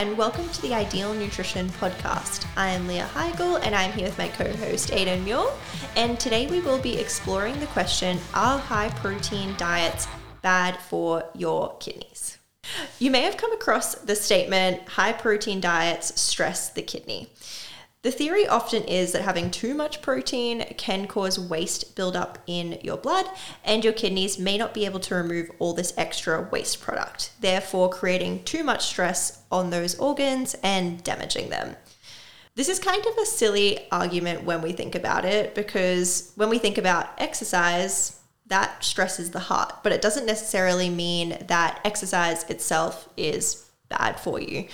and welcome to the Ideal Nutrition Podcast. I am Leah Heigl, and I'm here with my co-host Aidan Muir, and today we will be exploring the question, are high-protein diets bad for your kidneys? You may have come across the statement, high-protein diets stress the kidney. The theory often is that having too much protein can cause waste buildup in your blood, and your kidneys may not be able to remove all this extra waste product, therefore creating too much stress on those organs and damaging them. This is kind of a silly argument when we think about it, because when we think about exercise, that stresses the heart, but it doesn't necessarily mean that exercise itself is bad for you.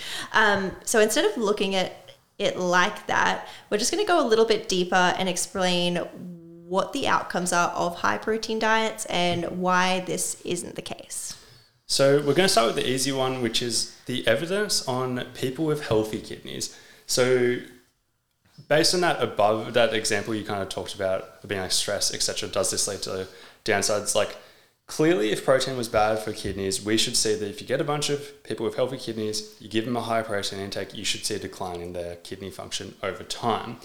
So instead of looking at it like that, we're just going to go a little bit deeper and explain what the outcomes are of high protein diets and why this isn't the case. So we're going to start with the easy one, which is the evidence on people with healthy kidneys. So based on that above, that example you kind of talked about being like stress, etc., does this lead to downsides? Like, clearly, if protein was bad for kidneys, we should see that if you get a bunch of people with healthy kidneys, you give them a high protein intake, you should see a decline in their kidney function over time.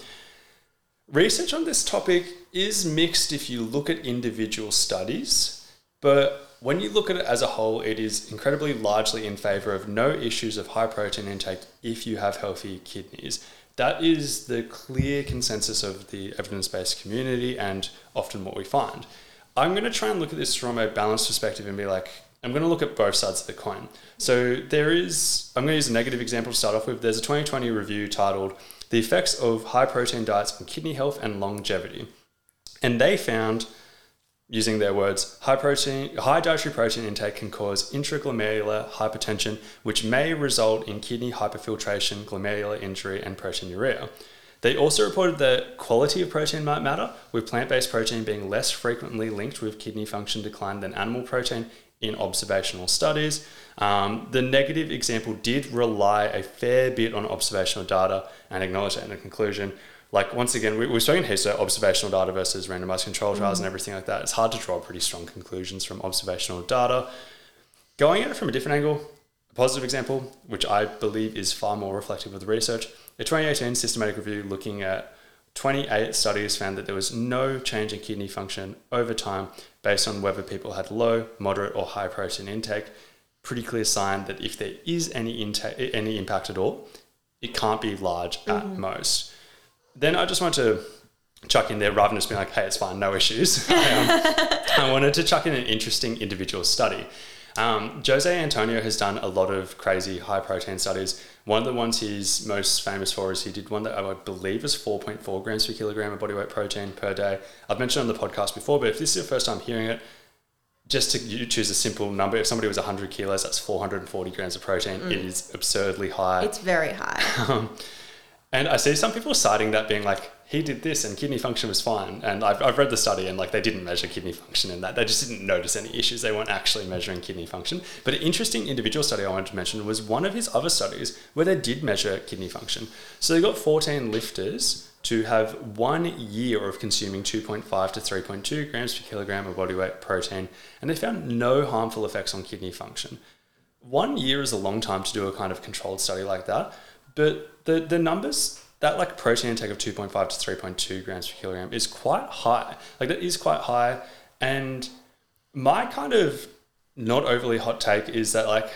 Research on this topic is mixed if you look at individual studies, but when you look at it as a whole, it is incredibly largely in favor of no issues of high protein intake if you have healthy kidneys. That is the clear consensus of the evidence-based community and often what we find. I'm going to try and look at this from a balanced perspective and be like, I'm going to look at both sides of the coin. So I'm going to use a negative example to start off with. There's a 2020 review titled, The Effects of High Protein Diets on Kidney Health and Longevity. And they found, using their words, high dietary protein intake can cause intraglomerular hypertension, which may result in kidney hyperfiltration, glomerular injury, and proteinuria. They also reported that quality of protein might matter, with plant-based protein being less frequently linked with kidney function decline than animal protein in observational studies. The negative example did rely a fair bit on observational data and acknowledged that in a conclusion. Like, once again, we're talking here, so observational data versus randomized control trials and everything like that. It's hard to draw pretty strong conclusions from observational data. Going at it from a different angle, a positive example, which I believe is far more reflective of the research, a 2018 systematic review looking at 28 studies found that there was no change in kidney function over time based on whether people had low, moderate, or high protein intake. Pretty clear sign that if there is any impact at all, it can't be large at most. Then I just wanted to chuck in there, rather than just being like, hey, it's fine, no issues. I wanted to chuck in an interesting individual study. Jose Antonio has done a lot of crazy high protein studies. One of the ones he's most famous for is he did one that I believe is 4.4 grams per kilogram of bodyweight protein per day. I've mentioned on the podcast before, but if this is your first time hearing it, just to choose a simple number, if somebody was 100 kilos, that's 440 grams of protein. It is absurdly high. It's very high. And I see some people citing that being like, he did this and kidney function was fine. And I've read the study and like they didn't measure kidney function in that. They just didn't notice any issues. They weren't actually measuring kidney function. But an interesting individual study I wanted to mention was one of his other studies where they did measure kidney function. So they got 14 lifters to have 1 year of consuming 2.5 to 3.2 grams per kilogram of bodyweight protein. And they found no harmful effects on kidney function. 1 year is a long time to do a kind of controlled study like that. But the numbers, that like protein intake of 2.5 to 3.2 grams per kilogram is quite high. Like, that is quite high. And my kind of not overly hot take is that, like,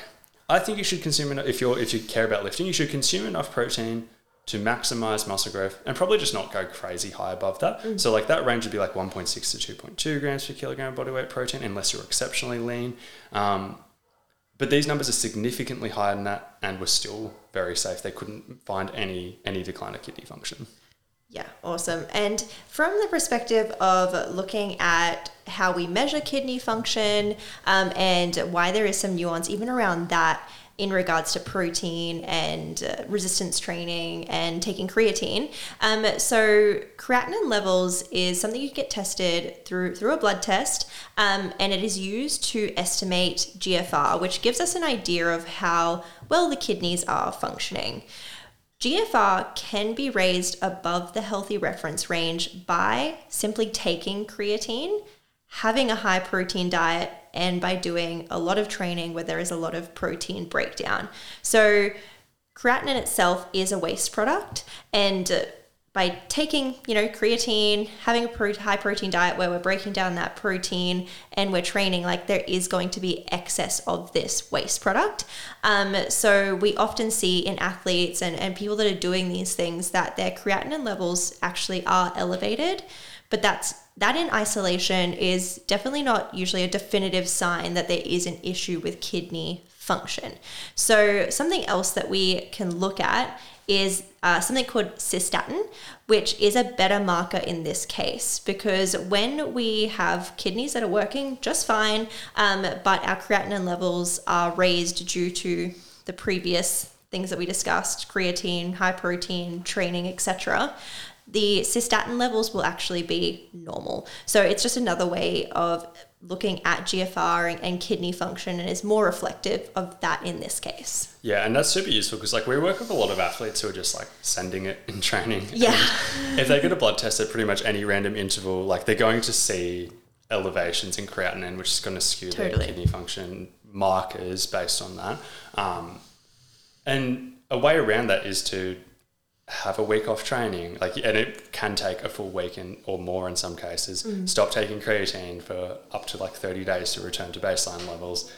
I think you should consume enough, if you care about lifting, you should consume enough protein to maximize muscle growth and probably just not go crazy high above that. So like that range would be like 1.6 to 2.2 grams per kilogram body weight protein, unless you're exceptionally lean. But these numbers are significantly higher than that and were still very safe. They couldn't find any decline of kidney function. Yeah, awesome. And from the perspective of looking at how we measure kidney function and why there is some nuance even around that in regards to protein and resistance training and taking creatine. So creatinine levels is something you get tested through a blood test, and it is used to estimate GFR, which gives us an idea of how well the kidneys are functioning. GFR can be raised above the healthy reference range by simply taking creatine, having a high protein diet, and by doing a lot of training where there is a lot of protein breakdown. So Creatine itself is a waste product, and by taking, creatine, having a high protein diet where we're breaking down that protein and we're training, there is going to be excess of this waste product. So we often see in athletes and people that are doing these things that their creatinine levels actually are elevated, but that in isolation is definitely not usually a definitive sign that there is an issue with kidney function. So something else that we can look at is something called cystatin, which is a better marker in this case, because when we have kidneys that are working just fine, but our creatinine levels are raised due to the previous things that we discussed, creatine, high protein, training, etc., the cystatin levels will actually be normal. So it's just another way of looking at GFR and kidney function, and is more reflective of that in this case. Yeah, and that's super useful because we work with a lot of athletes who are just sending it in training. Yeah. If they get a blood test at pretty much any random interval, they're going to see elevations in creatinine, which is going to skew their kidney function markers based on that. And a way around that is to have a week off training, and it can take a full week or more in some cases. Stop taking creatine for up to 30 days to return to baseline levels,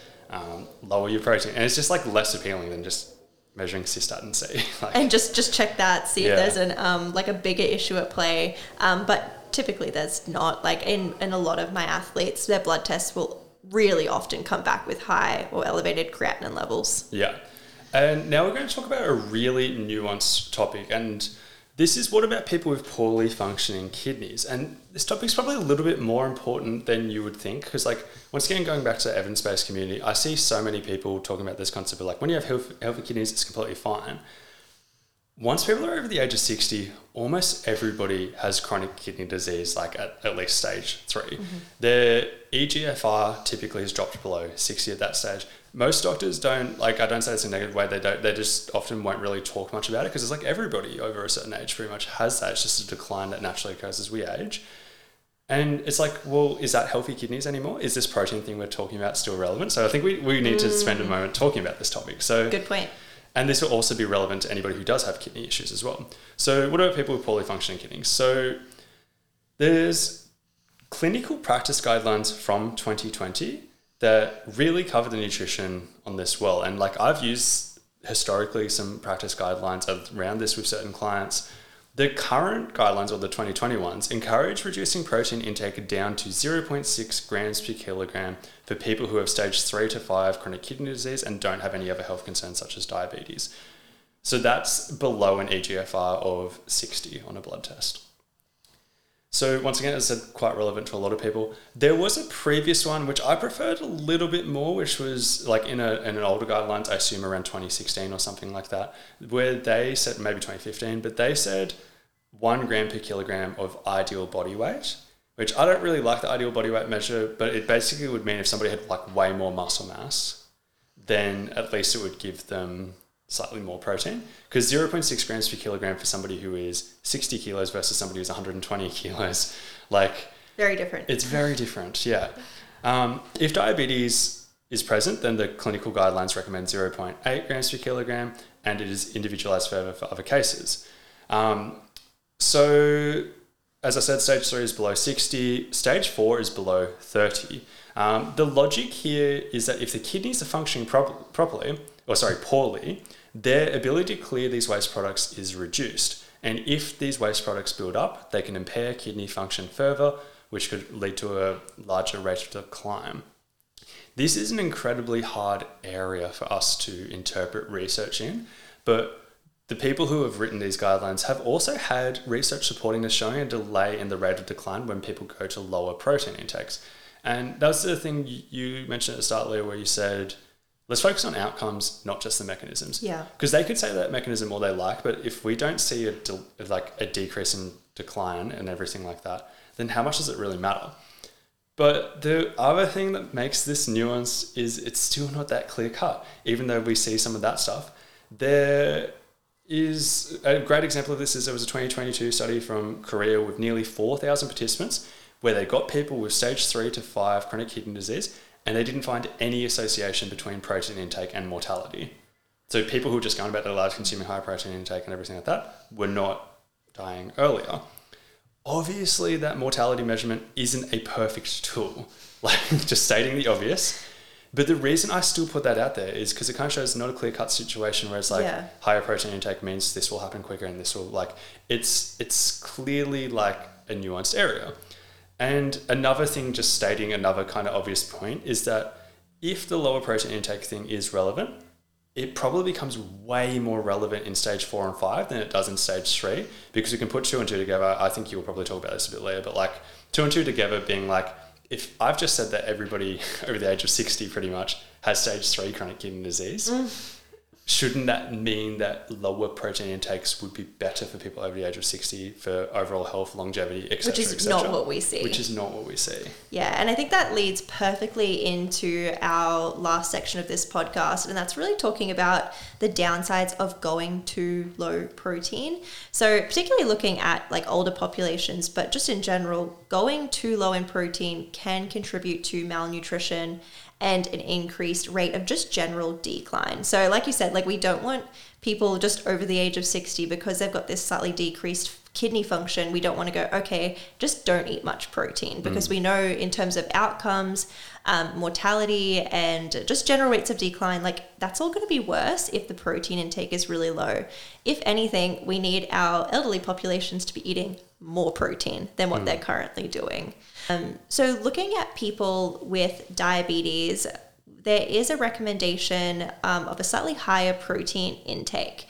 lower your protein, and it's just less appealing than just measuring cystatin C. And just check that, see if there's an a bigger issue at play, but typically there's not. In a lot of my athletes, their blood tests will really often come back with high or elevated creatinine levels. Yeah. And now we're going to talk about a really nuanced topic, and this is what about people with poorly functioning kidneys. And this topic's probably a little bit more important than you would think, because once again, going back to evidence-based community, I see so many people talking about this concept of when you have healthy kidneys, it's completely fine. Once people are over the age of 60, almost everybody has chronic kidney disease, at least stage 3. Mm-hmm. Their eGFR typically is dropped below 60 at that stage. Most doctors don't, I don't say this in a negative way, they just often won't really talk much about it, because it's everybody over a certain age pretty much has that. It's just a decline that naturally occurs as we age. And it's well, is that healthy kidneys anymore? Is this protein thing we're talking about still relevant? So I think we need to spend a moment talking about this topic. So good point. And this will also be relevant to anybody who does have kidney issues as well. So what about people with poorly functioning kidneys? So there's clinical practice guidelines from 2020 that really cover the nutrition on this well. And I've used historically some practice guidelines around this with certain clients. The current guidelines, or the 2020 ones, encourage reducing protein intake down to 0.6 grams per kilogram for people who have stage 3 to 5 chronic kidney disease and don't have any other health concerns such as diabetes. So that's below an eGFR of 60 on a blood test. So once again, as I said, quite relevant to a lot of people. There was a previous one, which I preferred a little bit more, which was in an older guidelines, I assume around 2016 or something like that, where they said, maybe 2015, but they said 1 gram per kilogram of ideal body weight, which I don't really like the ideal body weight measure, but it basically would mean if somebody had way more muscle mass, then at least it would give them slightly more protein, because 0.6 grams per kilogram for somebody who is 60 kilos versus somebody who's 120 kilos, very different. It's very different, yeah. If diabetes is present, then the clinical guidelines recommend 0.8 grams per kilogram, and it is individualized further for other cases. So as I said, stage 3 is below 60, stage 4 is below 30. The logic here is that if the kidneys are functioning poorly, their ability to clear these waste products is reduced. And if these waste products build up, they can impair kidney function further, which could lead to a larger rate of decline. This is an incredibly hard area for us to interpret research in, but the people who have written these guidelines have also had research supporting this, showing a delay in the rate of decline when people go to lower protein intakes. And that's the thing you mentioned at the start, Leah, where you said, let's focus on outcomes, not just the mechanisms. Yeah. Because they could say that mechanism all they like, but if we don't see a decrease in decline and everything like that, then how much does it really matter? But the other thing that makes this nuance is it's still not that clear cut. Even though we see some of that stuff, there is a great example of this. Is there was a 2022 study from Korea with nearly 4,000 participants, where they got people with stage 3 to 5 chronic kidney disease, and they didn't find any association between protein intake and mortality. So people who were just going about their lives consuming high protein intake and everything like that were not dying earlier. Obviously, that mortality measurement isn't a perfect tool, like just stating the obvious. But the reason I still put that out there is because it kind of shows not a clear-cut situation where it's like higher protein intake means this will happen quicker and this will like, it's clearly like a nuanced area. And another thing, just stating another kind of obvious point, is that if the lower protein intake thing is relevant, it probably becomes way more relevant in stage 4 and 5 than it does in stage 3, because you can put 2 and 2 together. I think you will probably talk about this a bit later, but like 2 and 2 together being like, if I've just said that everybody over the age of 60 pretty much has stage 3 chronic kidney disease, shouldn't that mean that lower protein intakes would be better for people over the age of 60 for overall health, longevity, et cetera, et cetera? Which is not what we see. Yeah, and I think that leads perfectly into our last section of this podcast, and that's really talking about the downsides of going too low protein. So particularly looking at like older populations, but just in general, going too low in protein can contribute to malnutrition and an increased rate of just general decline. So like you said, like we don't want people just over the age of 60 because they've got this slightly decreased kidney function. We don't want to go, okay, just don't eat much protein, because we know in terms of outcomes, mortality and just general rates of decline, like that's all going to be worse if the protein intake is really low. If anything, we need our elderly populations to be eating more protein than what they're currently doing. So looking at people with diabetes, there is a recommendation of a slightly higher protein intake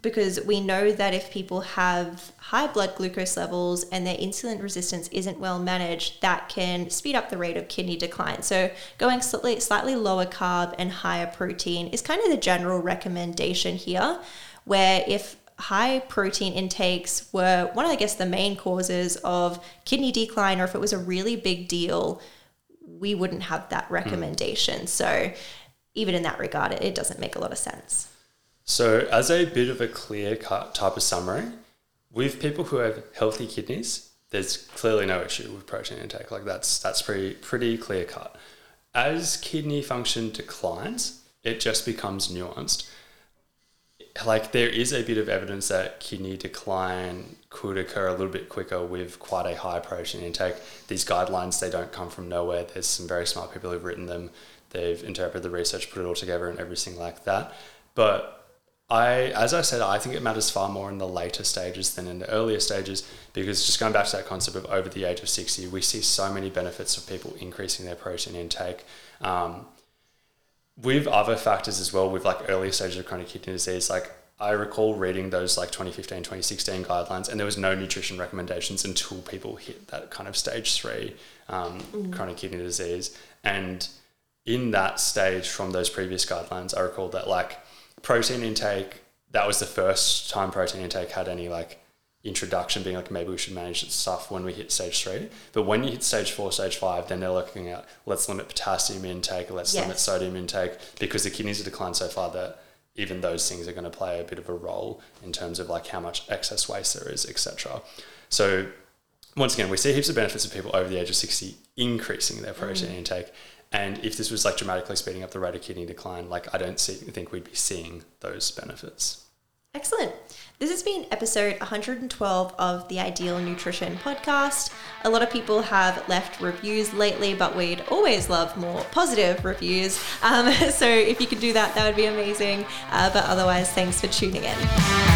because we know that if people have high blood glucose levels and their insulin resistance isn't well managed, that can speed up the rate of kidney decline. So going slightly lower carb and higher protein is kind of the general recommendation here, where if high protein intakes were one of, I guess, the main causes of kidney decline, or if it was a really big deal, we wouldn't have that recommendation. So even in that regard, it doesn't make a lot of sense. So as a bit of a clear-cut type of summary, with people who have healthy kidneys, there's clearly no issue with protein intake. Like that's pretty clear-cut. As kidney function declines, it just becomes nuanced. Like there is a bit of evidence that kidney decline could occur a little bit quicker with quite a high protein intake. These guidelines, they don't come from nowhere. There's some very smart people who've written them. They've interpreted the research, put it all together and everything like that. But as I said, I think it matters far more in the later stages than in the earlier stages, because just going back to that concept of over the age of 60, we see so many benefits of people increasing their protein intake. With other factors as well, with like early stages of chronic kidney disease, like I recall reading those like 2015, 2016 guidelines, and there was no nutrition recommendations until people hit that kind of stage 3 chronic kidney disease. And in that stage from those previous guidelines, I recall that like protein intake, that was the first time protein intake had any like introduction, being like maybe we should manage this stuff when we hit stage 3. But when you hit stage 4, stage 5, then they're looking at let's limit potassium intake, let's limit sodium intake, because the kidneys have declined so far that even those things are going to play a bit of a role in terms of like how much excess waste there is, etc. So once again, we see heaps of benefits of people over the age of 60 increasing their protein intake. And if this was like dramatically speeding up the rate of kidney decline, like I don't think we'd be seeing those benefits. Excellent. This has been episode 112 of the Ideal Nutrition Podcast. A lot of people have left reviews lately, but we'd always love more positive reviews. So if you could do that, that would be amazing. But otherwise, thanks for tuning in.